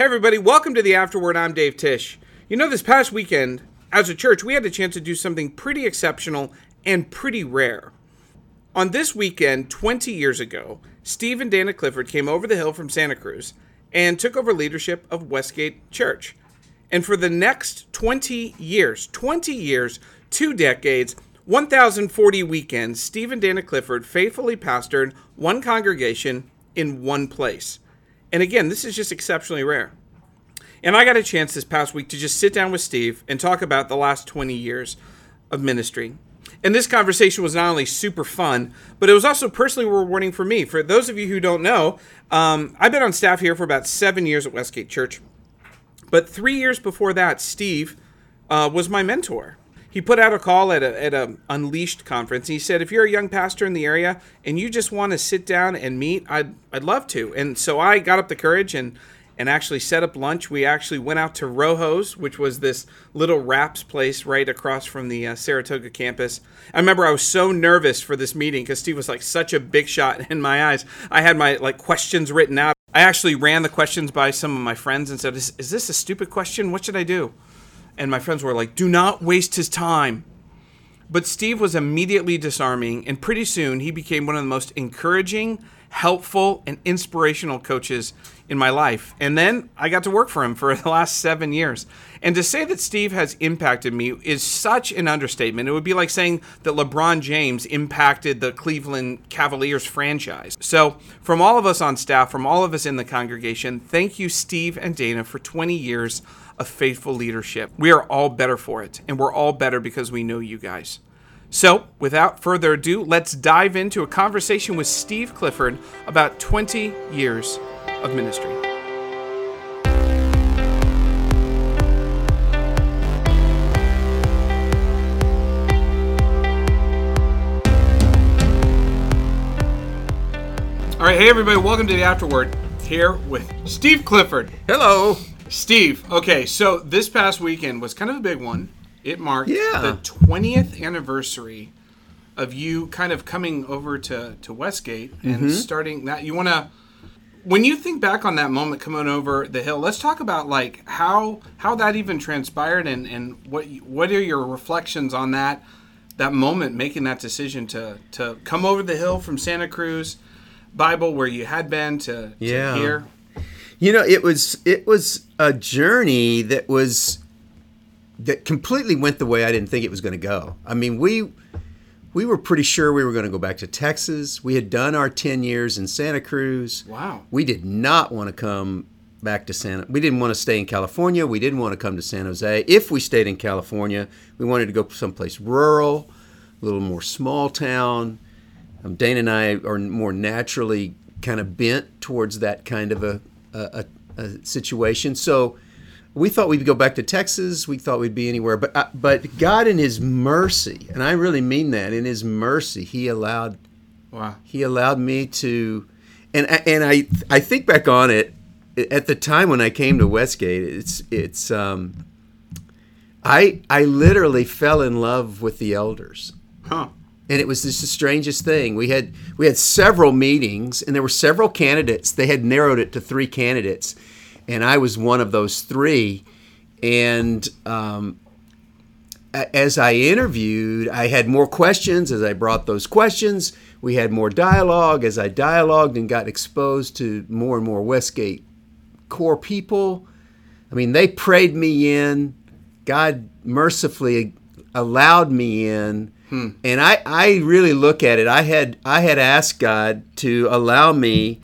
Hey everybody, welcome to The Afterword. I'm Dave Tisch. You know, this past weekend, as a church, we had the chance to do something pretty exceptional and pretty rare. On this weekend, 20 years ago, Steve and Dana Clifford came over the hill from Santa Cruz and took over leadership of Westgate Church. And for the next 20 years, two decades, 1,040 weekends, Steve and Dana Clifford faithfully pastored one congregation in one place. And again, this is just exceptionally rare. And I got a chance this past week to just sit down with Steve and talk about the last 20 years of ministry. And this conversation was not only super fun, but it was also personally rewarding for me. For those of you who don't know, I've been on staff here for about 7 years at Westgate Church. But 3 years before that, Steve was my mentor. He put out a call at a Unleashed conference. He said, if you're a young pastor in the area and you just want to sit down and meet, I'd love to. And so I got up the courage and actually set up lunch. We actually went out to Rojo's, which was this little wraps place right across from the Saratoga campus. I remember I was so nervous for this meeting because Steve was like such a big shot in my eyes. I had my questions written out. I actually ran the questions by some of my friends and said, is this a stupid question? What should I do? And my friends were like, do not waste his time. But Steve was immediately disarming, and pretty soon he became one of the most encouraging, helpful, and inspirational coaches in my life. And then I got to work for him for the last 7 years. And to say that Steve has impacted me is such an understatement. It would be like saying that LeBron James impacted the Cleveland Cavaliers franchise. So from all of us on staff, from all of us in the congregation, thank you, Steve and Dana, for 20 years of faithful leadership. We are all better for it, and we're all better because we know you guys. So, without further ado, let's dive into a conversation with Steve Clifford about 20 years of ministry. All right, hey everybody, welcome to The Afterword, here with Steve Clifford. Hello. Steve, okay, so this past weekend was kind of a big one. It marked the 20th anniversary of you kind of coming over to Westgate and starting that. You want to, when you think back on that moment coming over the hill, let's talk about like how that even transpired and what are your reflections on that moment, making that decision to come over the hill from Santa Cruz Bible where you had been to here. You know, it was a journey that completely went the way I didn't think it was going to go. I mean, we were pretty sure we were going to go back to Texas. We had done our 10 years in Santa Cruz. Wow. We did not want to come back to we didn't want to stay in California. We didn't want to come to San Jose. If we stayed in California, we wanted to go someplace rural, a little more small town. Dana and I are more naturally kind of bent towards that kind of a situation. So we thought we'd go back to Texas. We thought we'd be anywhere. But God in his mercy, and I really mean that, in his mercy, he allowed me to, and I think back on it, at the time when I came to Westgate, I literally fell in love with the elders. Huh. And it was just the strangest thing. We had several meetings, and there were several candidates. They had narrowed it to 3 candidates, and I was one of those 3. And as I interviewed, I had more questions. As I brought those questions, we had more dialogue. As I dialogued and got exposed to more and more Westgate core people, I mean, they prayed me in. God mercifully allowed me in. Hmm. And I really look at it. I had asked God to allow me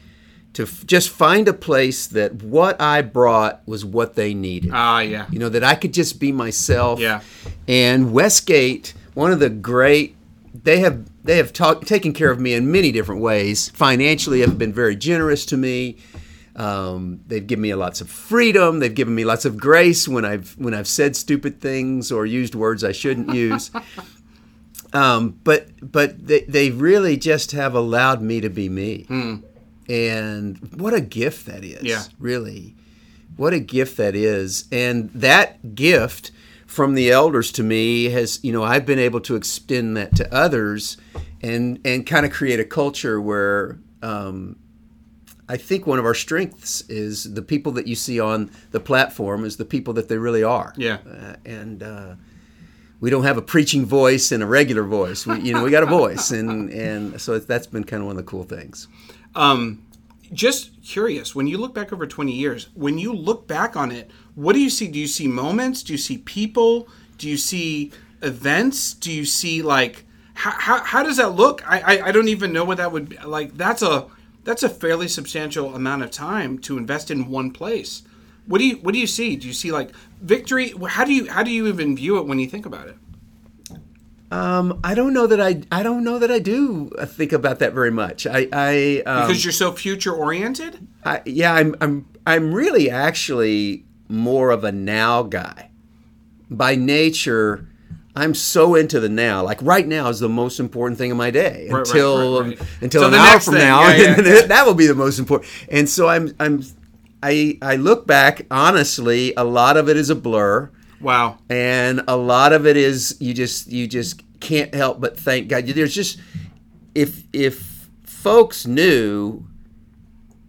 to just find a place that what I brought was what they needed. Yeah. You know, that I could just be myself. Yeah. And Westgate, one of the great, they have taken care of me in many different ways. Financially, have been very generous to me. They've given me lots of freedom. They've given me lots of grace when I've said stupid things or used words I shouldn't use. But they really just have allowed me to be me. Mm. And what a gift that is, really. What a gift that is. And that gift from the elders to me has, you know, I've been able to extend that to others and kind of create a culture where I think one of our strengths is the people that you see on the platform is the people that they really are. Yeah. We don't have a preaching voice and a regular voice. We got a voice, and so that's been kind of one of the cool things. Just curious, when you look back over 20 years, when you look back on it, what do you see? Do you see moments? Do you see people? Do you see events? Do you see, like, how does that look? I don't even know what that would be. Like, that's a fairly substantial amount of time to invest in one place. What do you see? Do you see, like, victory? How do you even view it when you think about it? I don't know that I think about that very much. Because you're so future oriented? I'm really actually more of a now guy. By nature, I'm so into the now. Like, right now is the most important thing of my day until an hour from now. Yeah. That will be the most important. And so I look back, honestly, a lot of it is a blur. Wow. And a lot of it is you just can't help but thank God. There's just, if folks knew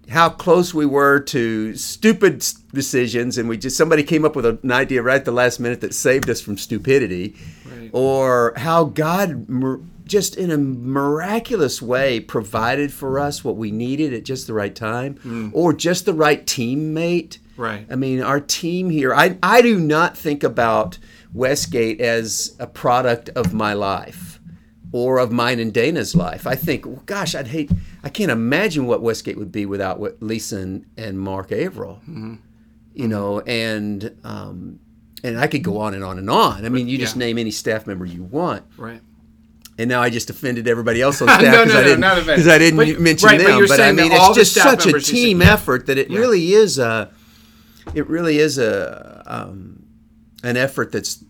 how close we were to stupid decisions, and somebody came up with an idea right at the last minute that saved us from stupidity, right. Or how God just in a miraculous way provided for us what we needed at just the right time, or just the right teammate. Right. I mean, our team here, I do not think about Westgate as a product of my life or of mine and Dana's life. I think, well, gosh, I can't imagine what Westgate would be without Lisa and Mark Averill, and I could go on and on and on. I mean, you just name any staff member you want. Right. And now I just offended everybody else on staff because I didn't mention them. But I mean, it's just such a team effort that it really is an effort that's,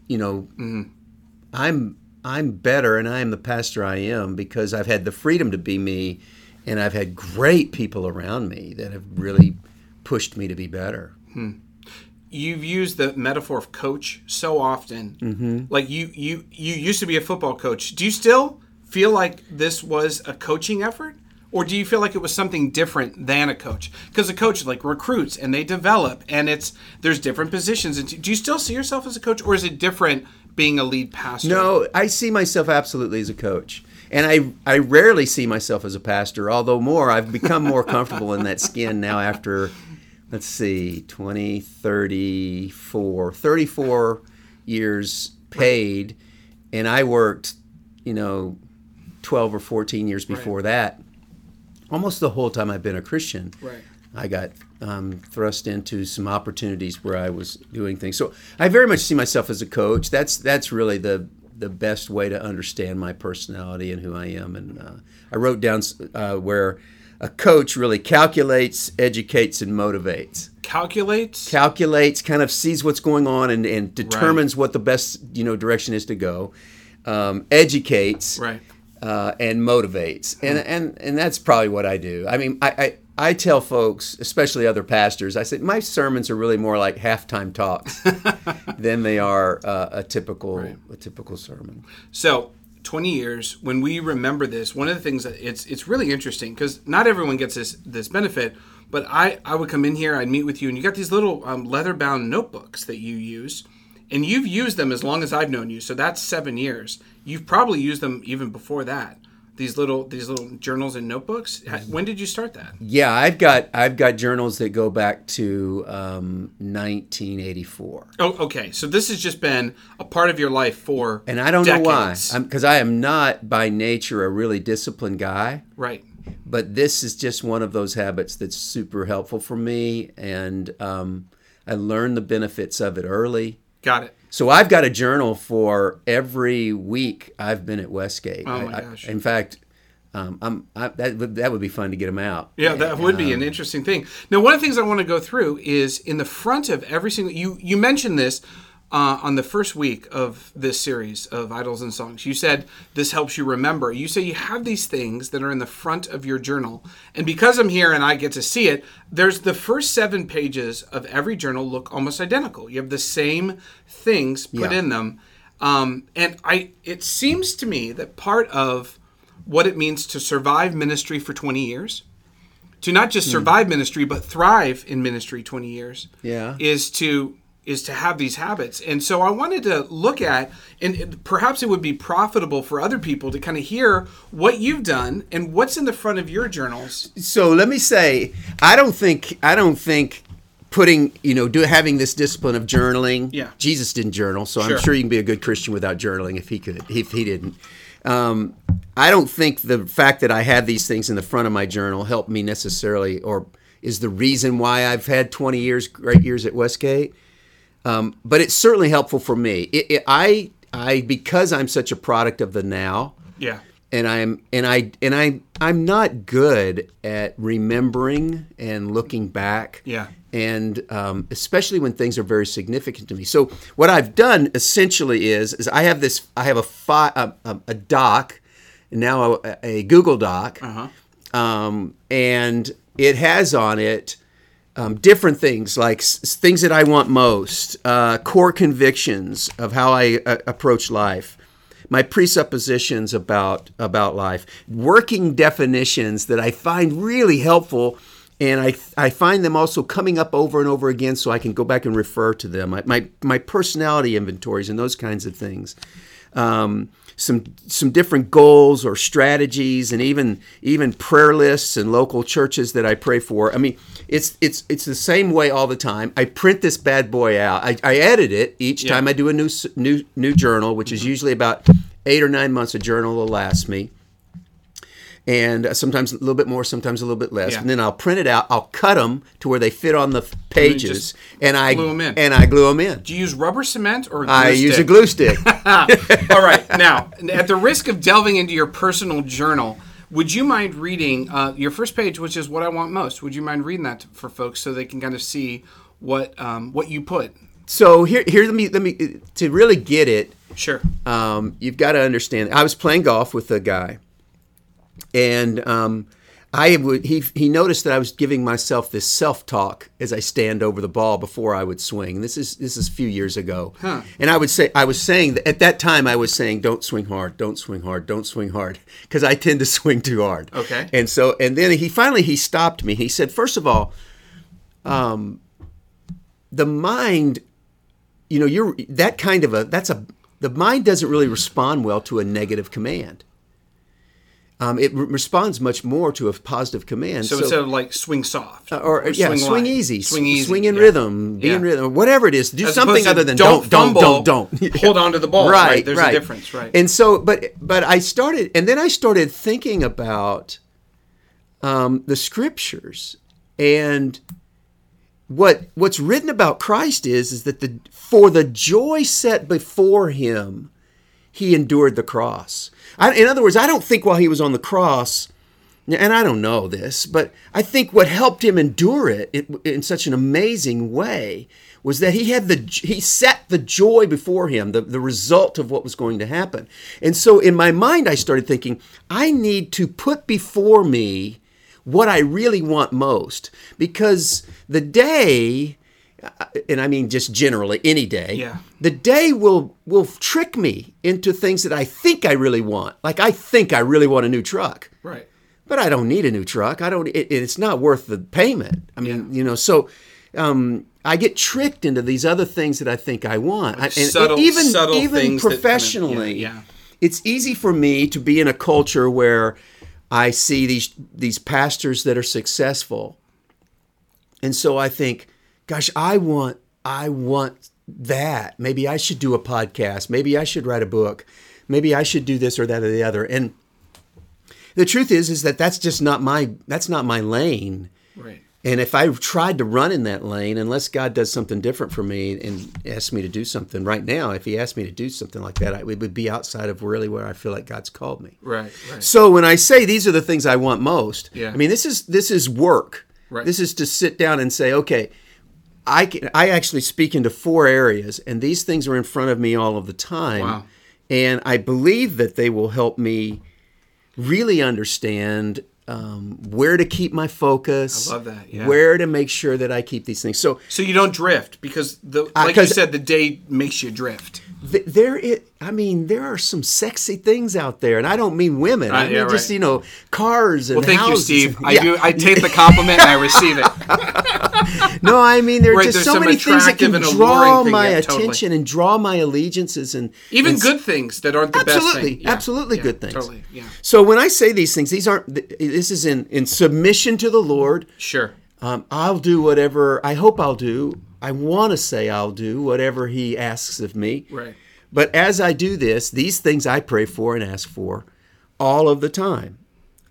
I'm better and I am the pastor I am because I've had the freedom to be me, and I've had great people around me that have really pushed me to be better. Hmm. You've used the metaphor of coach so often. Mm-hmm. Like you used to be a football coach. Do you still feel like this was a coaching effort? Or do you feel like it was something different than a coach? Because a coach, like, recruits and they develop, and there's different positions. Do you still see yourself as a coach, or is it different being a lead pastor? No, I see myself absolutely as a coach. And I rarely see myself as a pastor, although I've become more comfortable in that skin now after, 34 years paid. And I worked, 12 or 14 years before that. Almost the whole time I've been a Christian, I got thrust into some opportunities where I was doing things. So I very much see myself as a coach. That's really the best way to understand my personality and who I am. And I wrote down where a coach really calculates, educates, and motivates. Calculates, kind of sees what's going on and determines what the best direction is to go. Educates. Right. And motivates, and that's probably what I do. I mean, I tell folks, especially other pastors, I say my sermons are really more like halftime talks than they are a typical sermon. So 20 years, when we remember this, one of the things that it's really interesting because not everyone gets this benefit. But I would come in here, I'd meet with you, and you got these little leather bound notebooks that you use. And you've used them as long as I've known you, so that's 7 years. You've probably used them even before that. These little journals and notebooks. When did you start that? Yeah, I've got journals that go back to 1984. Oh, okay. So this has just been a part of your life for decades. And I don't know why, because I am not by nature a really disciplined guy. Right. But this is just one of those habits that's super helpful for me, and I learned the benefits of it early. Got it. So I've got a journal for every week I've been at Westgate. Oh my gosh! In fact, that would be fun to get them out. Yeah, that would be an interesting thing. Now, one of the things I want to go through is in the front of every single. You mentioned this on the first week of this series of Idols and Songs. You said this helps you remember. You say you have these things that are in the front of your journal, and because I'm here and I get to see it, there's the first 7 pages of every journal look almost identical. You have the same things put in them, and it seems to me that part of what it means to survive ministry for 20 years, to not just survive ministry, but thrive in ministry 20 years, is to have these habits. And so I wanted to look at, and perhaps it would be profitable for other people to kind of hear what you've done and what's in the front of your journals. So let me say, I don't think putting, having this discipline of journaling. Yeah. Jesus didn't journal, so sure. I'm sure you can be a good Christian without journaling if he didn't. I don't think the fact that I have these things in the front of my journal helped me necessarily, or is the reason why I've had 20 years, great years at Westgate. But it's certainly helpful for me. I because I'm such a product of the now. Yeah. And I'm not good at remembering and looking back. Yeah. And especially when things are very significant to me. So what I've done essentially is I have this. I have a doc, now a Google Doc, and it has on it different things like things that I want most, core convictions of how I approach life, my presuppositions about life, working definitions that I find really helpful. And I find them also coming up over and over again, so I can go back and refer to them. My personality inventories and those kinds of things, some different goals or strategies, and even prayer lists and local churches that I pray for. I mean, it's the same way all the time. I print this bad boy out. I edit it each time I do a new journal, which is usually about 8 or 9 months. A journal will last me. And sometimes a little bit more, sometimes a little bit less. Yeah. And then I'll print it out. I'll cut them to where they fit on the pages, and I glue them in. Do you use rubber cement or glue stick? I use a glue stick. All right. Now, at the risk of delving into your personal journal, would you mind reading your first page, which is what I want most? Would you mind reading that for folks so they can kind of see what you put? So here, let me to really get it. Sure. You've got to understand. I was playing golf with a guy. And he noticed that I was giving myself this self-talk as I stand over the ball before I would swing. This is a few years ago, and I was saying don't swing hard because I tend to swing too hard. Okay, and then he finally stopped me. He said, first of all, the mind, you're that kind of the mind doesn't really respond well to a negative command. It responds much more to a positive command. So instead of like swing soft, or swing easy, swing in rhythm, be in rhythm, whatever it is, do something other than don't fumble, hold on to the ball. Right, there's a difference, right? And so, but I started thinking about the scriptures, and what's written about Christ is that for the joy set before him, he endured the cross. In other words, I don't think while he was on the cross, and I don't know this, but I think what helped him endure it in such an amazing way was that he set the joy before him, the result of what was going to happen. And so in my mind, I started thinking, I need to put before me what I really want most, because the day, and I mean just generally any day, the day will trick me into things that I think I really want. Like I think I really want a new truck. Right. But I don't need a new truck. It's not worth the payment. I mean, I get tricked into these other things that I think I want. Like subtle things professionally. It's easy for me to be in a culture where I see these pastors that are successful. And so I think, gosh, I want that. Maybe I should do a podcast. Maybe I should write a book. Maybe I should do this or that or the other. And the truth is that that's not my lane. Right. And if I tried to run in that lane, unless God does something different for me and asks me to do something right now, if he asked me to do something like that, it would be outside of really where I feel like God's called me. Right. So when I say these are the things I want most, I mean, this is work. Right. This is to sit down and say, okay, I actually speak into 4 areas, and these things are in front of me all of the time. Wow. And I believe that they will help me really understand where to keep my focus. I love that. Yeah. Where to make sure that I keep these things. So you don't drift, because like you said, the day makes you drift. There are some sexy things out there, and I don't mean women. Just cars and houses. Well, thank you, Steve. Yeah. I take the compliment and I receive it. No, I mean there are just so many things that can draw my attention and draw my allegiances, and even good things that aren't the best thing. Yeah. Absolutely, good things. Totally. Yeah. So when I say these things, these aren't. This is in submission to the Lord. Sure. I'll do whatever I hope I'll do. I want to say I'll do whatever he asks of me. Right. But as I do this, these things I pray for and ask for all of the time.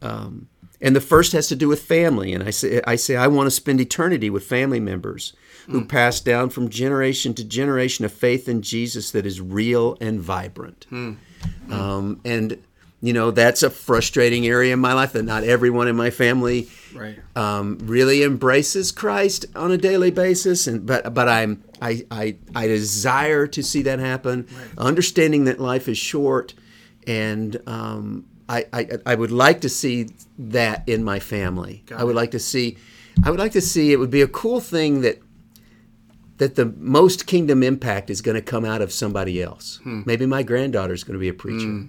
And the first has to do with family. And I say I want to spend eternity with family members who pass down from generation to generation a faith in Jesus that is real and vibrant. Mm. And that's a frustrating area in my life, that not everyone in my family really embraces Christ on a daily basis. But I desire to see that happen, understanding that life is short, and I would like to see that in my family. I would like to see it would be a cool thing that the most kingdom impact is going to come out of somebody else. Maybe my granddaughter is going to be a preacher.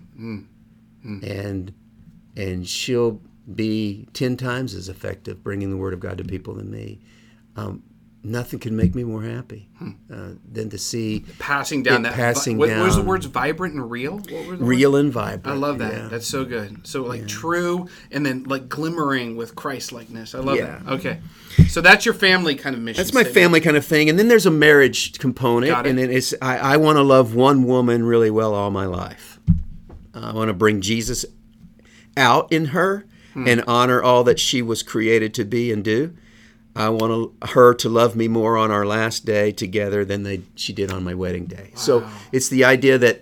And she'll be 10 times as effective bringing the Word of God to people than me. Nothing can make me more happy than to see passing down. What was the words? Vibrant and real. What were the real words? And vibrant. I love that. Yeah. That's so good. So true, and then glimmering with Christ-likeness. I love that. Okay, so that's your family kind of mission. That's my family kind of thing, and then there's a marriage component, and then it's I want to love one woman really well all my life. I want to bring Jesus out in her and honor all that she was created to be and do. I want her to love me more on our last day together than she did on my wedding day. Wow. So it's the idea that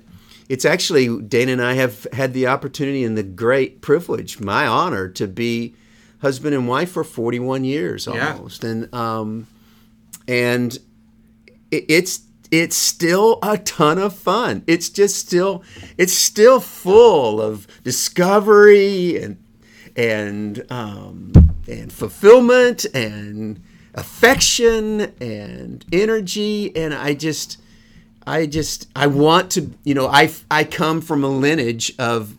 it's actually, Dana and I have had the opportunity and the great privilege, my honor, to be husband and wife for 41 years almost. Yeah. And it's still a ton of fun. It's just still full of discovery and fulfillment and affection and energy. And I want to, I come from a lineage of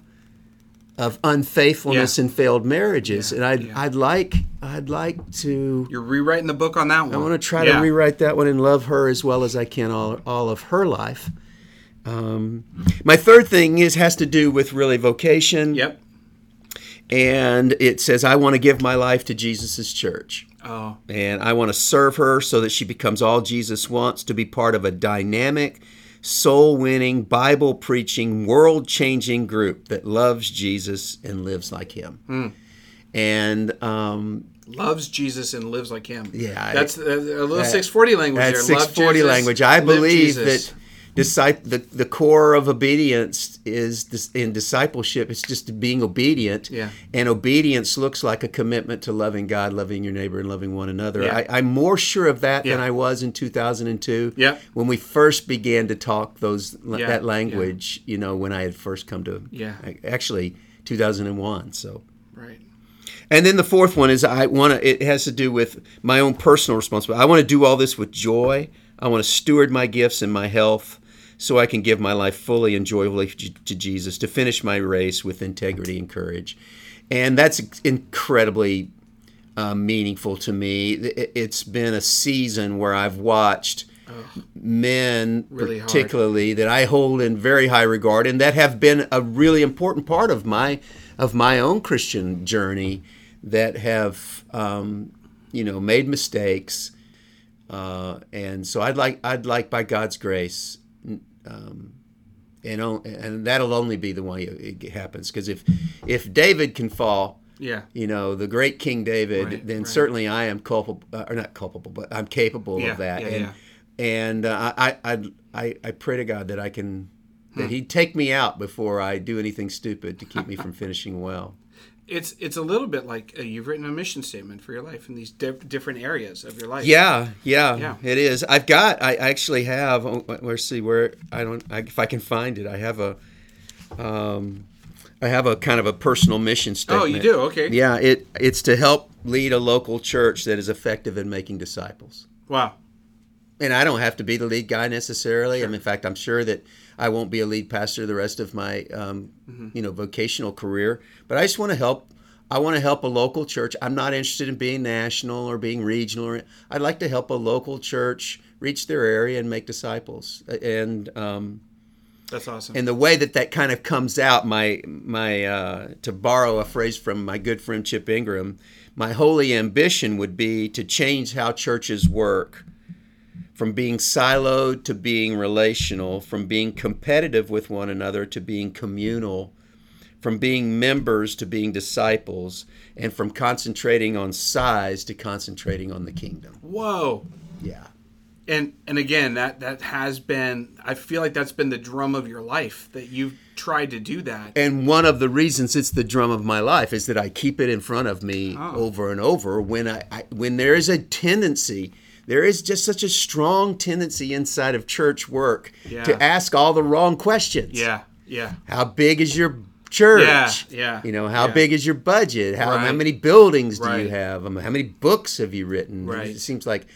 unfaithfulness and failed marriages, and I'd like to. You're rewriting the book on that one. I want to try to rewrite that one and love her as well as I can all of her life. My third thing has to do with really vocation. Yep. And it says I want to give my life to Jesus' church. Oh. And I want to serve her so that she becomes all Jesus wants, to be part of a dynamic, soul-winning, Bible-preaching, world-changing group that loves Jesus and lives like him. And loves Jesus and lives like him. Yeah. That's a little 640 language there. That's 640 language. I believe that the core of obedience in discipleship. It's just being obedient. Yeah. And obedience looks like a commitment to loving God, loving your neighbor, and loving one another. Yeah. I'm more sure of that than I was in 2002 when we first began to talk that language, when I had first come to actually 2001. So right. And then the fourth one is it has to do with my own personal responsibility. I want to do all this with joy. I want to steward my gifts and my health so I can give my life fully and joyfully to Jesus, to finish my race with integrity and courage. And that's incredibly meaningful to me. It's been a season where I've watched men really particularly hard. That I hold in very high regard, and that have been a really important part of my own Christian journey, that have made mistakes. And so I'd like by God's grace, and that'll only be the way it happens. Because if David can fall, the great King David, then certainly I am not culpable, but I'm capable of that. I pray to God that I can, that He'd take me out before I do anything stupid to keep me from finishing well. It's a little bit like you've written a mission statement for your life in these different areas of your life. Yeah, it is. I actually have, if I can find it, I have a I have a kind of a personal mission statement. Oh, you do? Okay. Yeah, it's to help lead a local church that is effective in making disciples. Wow. And I don't have to be the lead guy necessarily. Sure. I mean, in fact, I'm sure that I won't be a lead pastor the rest of my vocational career. But I just want to help. I want to help a local church. I'm not interested in being national or being regional. I'd like to help a local church reach their area and make disciples. And that's awesome. And the way that kind of comes out, my to borrow a phrase from my good friend Chip Ingram, my holy ambition would be to change how churches work from being siloed to being relational, from being competitive with one another to being communal, from being members to being disciples, and from concentrating on size to concentrating on the kingdom. Whoa. Yeah. And again, that has been, I feel like that's been the drum of your life, that you've tried to do that. And one of the reasons it's the drum of my life is that I keep it in front of me over and over. When when there is a tendency, there is just such a strong tendency inside of church work to ask all the wrong questions. Yeah, yeah. How big is your church? Yeah, yeah. You know, how big is your budget? How many buildings do you have? How many books have you written? Right. It seems like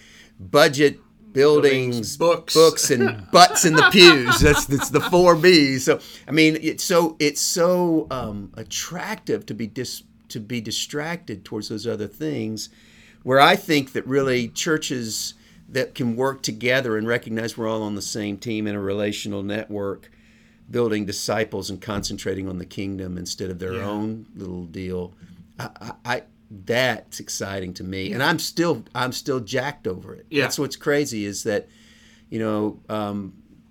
budget, buildings, books, and butts in the pews. That's the four B's. So I mean, it's so attractive to be distracted towards those other things. Where I think that really churches that can work together and recognize we're all on the same team in a relational network, building disciples and concentrating on the kingdom instead of their own little deal, I that's exciting to me. And I'm still jacked over it. Yeah. That's what's crazy is that,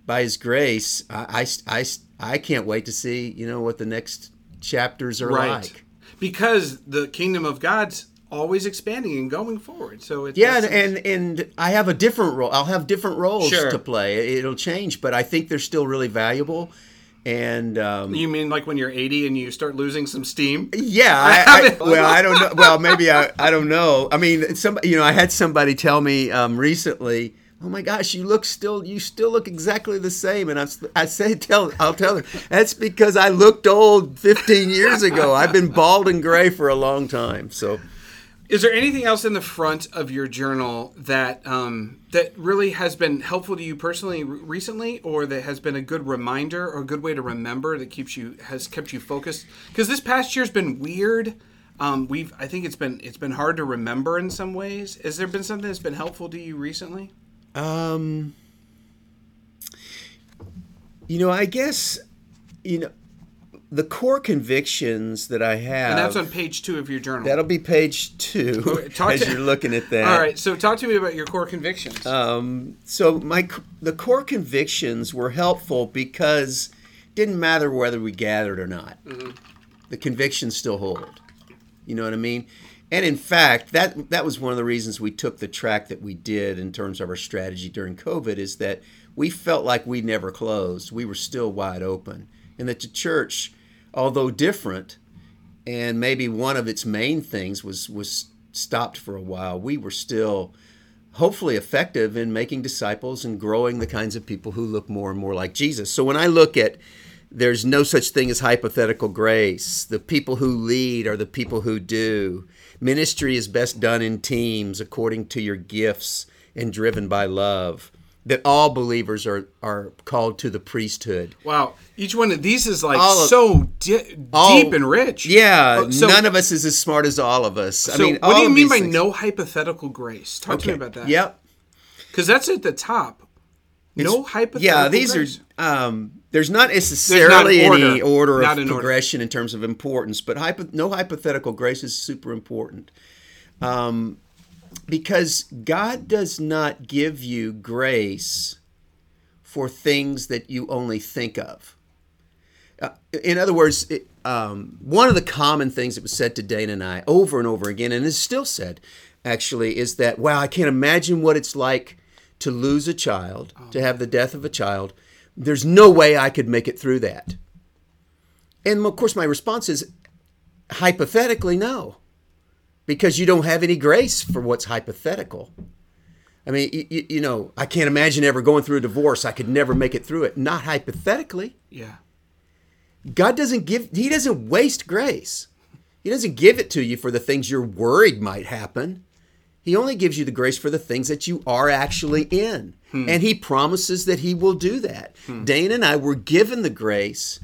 by His grace, I can't wait to see, what the next chapters are like. Because the kingdom of God's always expanding and going forward. So it's and I have a different role. I'll have different roles to play. It'll change, but I think they're still really valuable. And you mean like when you're 80 and you start losing some steam? Yeah. I don't know. Well, maybe I don't know. I mean, I had somebody tell me recently, "Oh my gosh, you still look exactly the same." And I'll tell her that's because I looked old 15 years ago. I've been bald and gray for a long time, so. Is there anything else in the front of your journal that that really has been helpful to you personally recently, or that has been a good reminder or a good way to remember that has kept you focused? Because this past year's been weird. I think it's been hard to remember in some ways. Has there been something that's been helpful to you recently? I guess the core convictions that I have... And that's on page 2 of your journal. That'll be page 2 you're looking at that. All right, so talk to me about your core convictions. So the core convictions were helpful because it didn't matter whether we gathered or not. Mm-hmm. The convictions still hold. You know what I mean? And in fact, that was one of the reasons we took the track that we did in terms of our strategy during COVID, is that we felt like we never closed. We were still wide open. And that the church... although different, and maybe one of its main things was stopped for a while, we were still hopefully effective in making disciples and growing the kinds of people who look more and more like Jesus. So when I look at there's no such thing as hypothetical grace, the people who lead are the people who do, ministry is best done in teams according to your gifts and driven by love, that all believers are called to the priesthood. Wow. Each one of these is deep and rich. Yeah. So, none of us is as smart as all of us. So what do you mean by no hypothetical grace? Talk to me about that. Yep. Because that's at the top. No hypothetical grace. Yeah, these are, there's not necessarily any order of progression in terms of importance, but no hypothetical grace is super important. Because God does not give you grace for things that you only think of. In other words, one of the common things that was said to Dana and I over and over again, and is still said, actually, is that, wow, I can't imagine what it's like to lose a child, to have the death of a child. There's no way I could make it through that. And, of course, my response is, hypothetically, no. Because you don't have any grace for what's hypothetical. I mean, I can't imagine ever going through a divorce. I could never make it through it. Not hypothetically. Yeah. God doesn't give, he doesn't waste grace. He doesn't give it to you for the things you're worried might happen. He only gives you the grace for the things that you are actually in. And he promises that he will do that. Dana and I were given the grace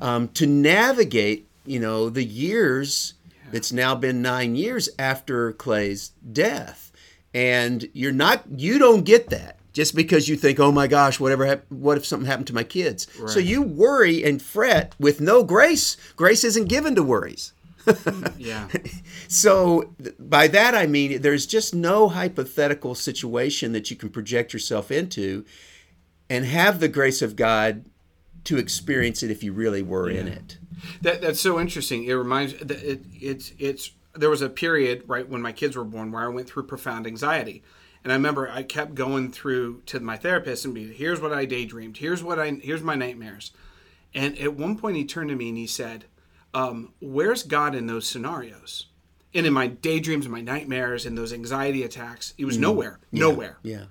to navigate, you know, the years. It's now been 9 years after Clay's death. And you're not, you don't get that just because you think, oh my gosh, what if something happened to my kids? Right. So you worry and fret with no grace. Grace isn't given to worries. Yeah. So by that, I mean, there's just no hypothetical situation that you can project yourself into and have the grace of God to experience it if you really were in it. That's so interesting. It reminds it's there was a period right when my kids were born where I went through profound anxiety, and I remember I kept going through to my therapist and be here's what I daydreamed, here's my nightmares, and at one point he turned to me and he said, "Where's God in those scenarios?" And in my daydreams, my nightmares, and those anxiety attacks, he was nowhere. Yeah.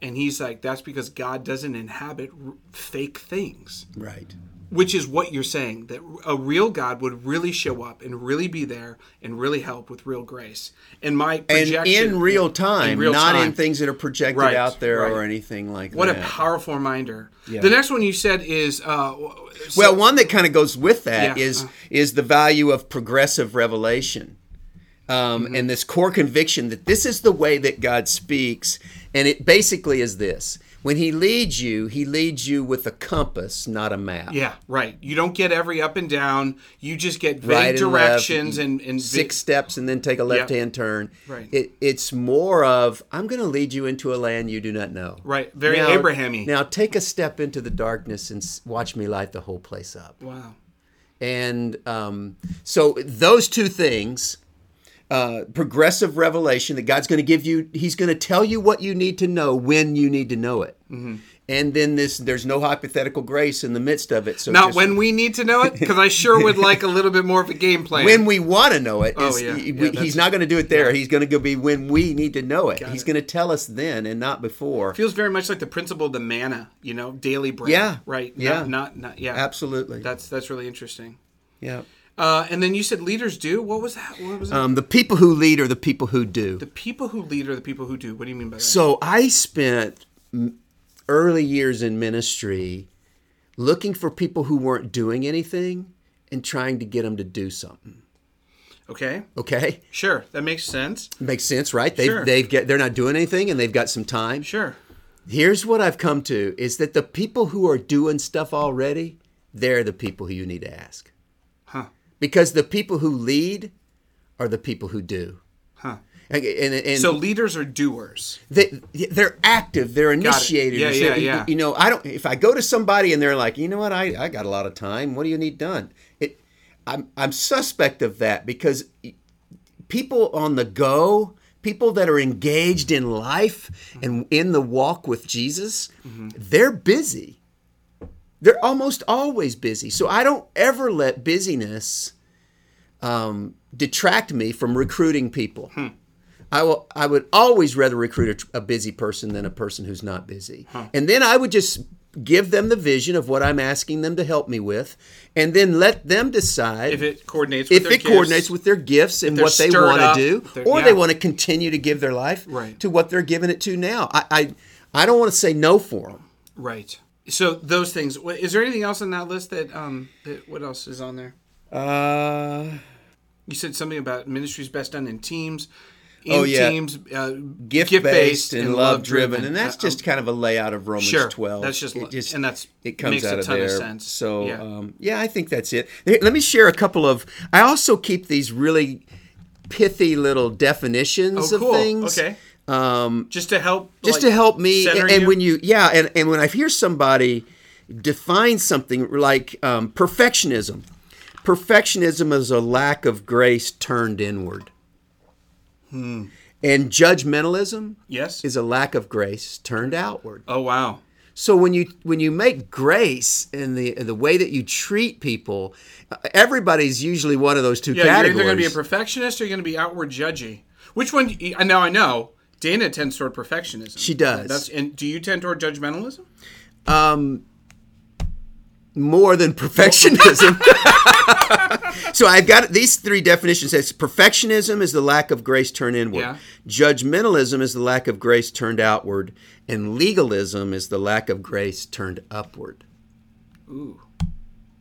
And he's like, that's because God doesn't inhabit fake things. Right. Which is what you're saying, that a real God would really show up and really be there and really help with real grace. And my projection... And in real time, not in things that are projected out there or anything like that. What a powerful reminder. Yeah. The next one you said is... well, one that kind of goes with that is the value of progressive revelation. And this core conviction that this is the way that God speaks. And it basically is this. When he leads you with a compass, not a map. Yeah, right. You don't get every up and down. You just get vague right directions and six steps and then take a left-hand turn. Right. It's more of, I'm going to lead you into a land you do not know. Right. Very Abraham-y. Now take a step into the darkness and watch me light the whole place up. Wow. And so those two things... progressive revelation that God's going to give you. He's going to tell you what you need to know when you need to know it. Mm-hmm. And then there's no hypothetical grace in the midst of it. So not when we need to know it, because I sure would like a little bit more of a game plan. When we want to know it. He's not going to do it there. Yeah. He's going to be when we need to know it. He's going to tell us then and not before. It feels very much like the principle of the manna, you know, daily bread. Yeah. Right. Yeah. Not absolutely. That's really interesting. Yeah. And then you said leaders do? What was that? The people who lead are the people who do. The people who lead are the people who do. What do you mean by that? So I spent early years in ministry looking for people who weren't doing anything and trying to get them to do something. Okay. Sure. That makes sense. Makes sense, right? They're not doing anything and they've got some time. Sure. Here's what I've come to is that the people who are doing stuff already, they're the people who you need to ask. Huh. Because the people who lead are the people who do. Huh. And so leaders are doers. They're active. They're initiators. Yeah. You know, if I go to somebody and they're like, you know what, I got a lot of time. What do you need done? I'm suspect of that because people on the go, people that are engaged in life and in the walk with Jesus, they're busy. They're almost always busy. So I don't ever let busyness detract me from recruiting people. I would always rather recruit a busy person than a person who's not busy. And then I would just give them the vision of what I'm asking them to help me with, and then let them decide if it coordinates with their gifts and what they want to do, or they want to continue to give their life to what they're giving it to now. I don't want to say no for them. Right. So those things. Is there anything else on that list that what else is on there? You said something about ministries best done in teams. Teams, gift-based and love-driven. And that's just kind of a layout of Romans 12. That's just, and that's it comes makes out a ton of sense. So, I think that's it. Let me share a couple of, I also keep these really pithy little definitions of things. Okay. Just to help me, and when you, and when I hear somebody define something like perfectionism, perfectionism is a lack of grace turned inward, and judgmentalism, is a lack of grace turned outward. Oh wow! So when you make grace in the way that you treat people, everybody's usually one of those two categories. You're either going to be a perfectionist or you're going to be outward judgy. Which one? Now I know. Dana tends toward perfectionism. She does. And do you tend toward judgmentalism? more than perfectionism. So I've got these three definitions. It's perfectionism is the lack of grace turned inward. Yeah. Judgmentalism is the lack of grace turned outward. And legalism is the lack of grace turned upward. Ooh.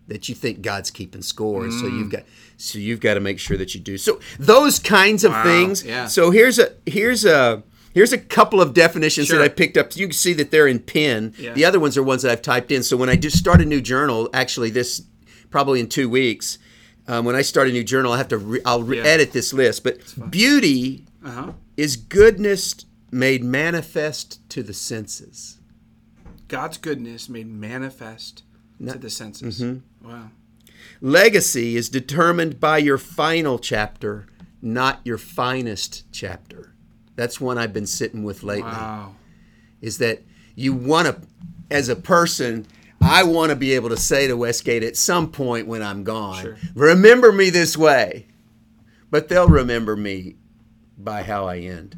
That you think God's keeping score, and so you've got to make sure that you do. So those kinds of things. Yeah. So here's a couple of definitions that I picked up. You can see that they're in pen. Yeah. The other ones are ones that I've typed in. So when I just start a new journal, actually this probably in 2 weeks, when I start a new journal, I have to edit this list. But beauty is goodness made manifest to the senses. God's goodness made manifest. Not, to the senses. Mm-hmm. Wow. Legacy is determined by your final chapter, not your finest chapter. That's one I've been sitting with lately. Wow. Is that you want to, as a person, I want to be able to say to Westgate at some point when I'm gone, remember me this way, but they'll remember me by how I end.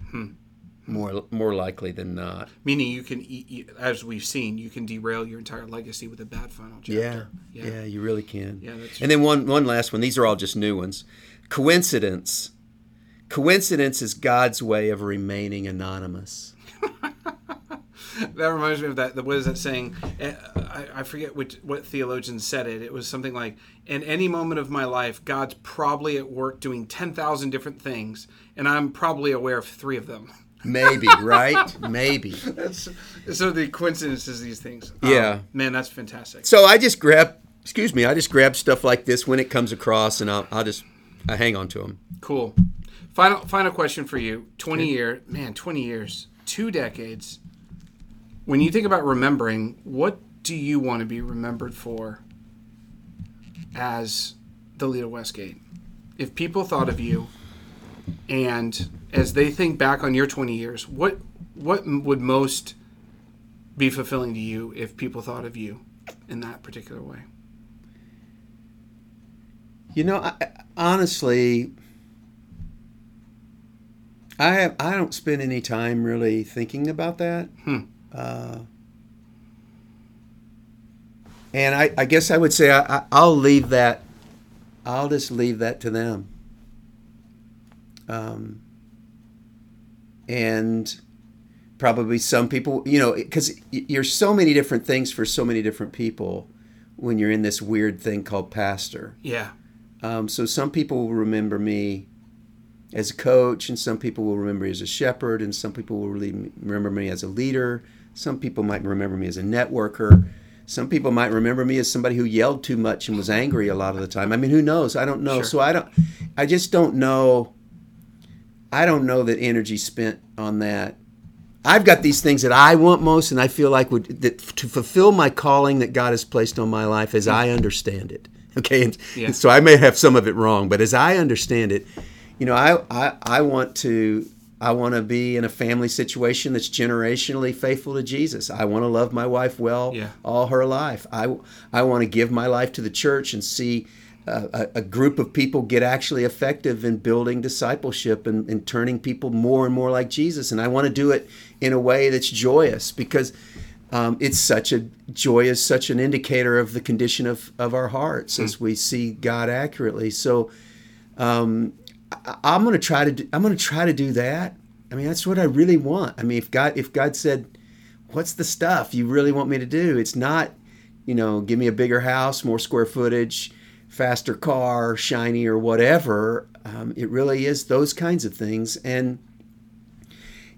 More likely than not. Meaning you can, as we've seen, you can derail your entire legacy with a bad final chapter. Yeah, you really can. Yeah, that's true. And then one last one. These are all just new ones. Coincidence. Coincidence is God's way of remaining anonymous. That reminds me of that. What is that saying? I forget what theologian said it. It was something like, in any moment of my life, God's probably at work doing 10,000 different things, and I'm probably aware of 3 of them. Maybe, right? Maybe. That's, so the coincidences of these things. Yeah. Man, that's fantastic. So I just grab stuff like this when it comes across, and I hang on to them. Cool. Final question for you. 20 years, 2 decades. When you think about remembering, what do you want to be remembered for as the leader of Westgate? If people thought of you and... as they think back on your 20 years, what would most be fulfilling to you if people thought of you in that particular way? You know, I don't spend any time really thinking about that. And I guess I would say I'll just leave that to them. And probably some people, you know, because you're so many different things for so many different people when you're in this weird thing called pastor. Yeah. So some people will remember me as a coach, and some people will remember me as a shepherd, and some people will remember me as a leader. Some people might remember me as a networker. Some people might remember me as somebody who yelled too much and was angry a lot of the time. I mean, who knows? I don't know. Sure. So I just don't know. I don't know that energy spent on that. I've got these things that I want most, and I feel like to fulfill my calling that God has placed on my life as I understand it. Okay, and so I may have some of it wrong, but as I understand it, you know, I want to be in a family situation that's generationally faithful to Jesus. I want to love my wife well all her life. I want to give my life to the church and see a group of people get actually effective in building discipleship and turning people more and more like Jesus. And I want to do it in a way that's joyous, because joy is such an indicator of the condition of our hearts as we see God accurately. So I'm going to try to do that. I mean, that's what I really want. I mean, if God said, what's the stuff you really want me to do? It's not, you know, give me a bigger house, more square footage, faster car, shiny or whatever. It really is those kinds of things. And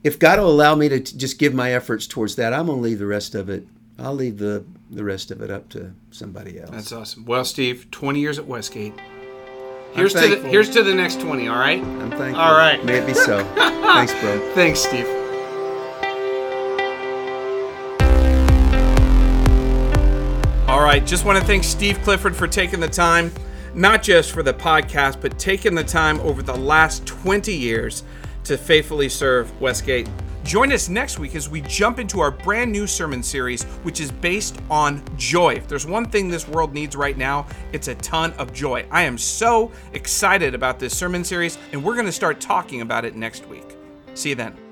if God will allow me to just give my efforts towards that, I'm going to leave the rest of it. I'll leave the rest of it up to somebody else. That's awesome. Well, Steve, 20 years at Westgate. Here's to the next 20, all right? I'm thankful. All right. May it be so. Thanks, bro. Thanks, Steve. All right, just want to thank Steve Clifford for taking the time, not just for the podcast, but taking the time over the last 20 years to faithfully serve Westgate. Join us next week as we jump into our brand new sermon series, which is based on joy. If there's one thing this world needs right now, it's a ton of joy. I am so excited about this sermon series, and we're going to start talking about it next week. See you then.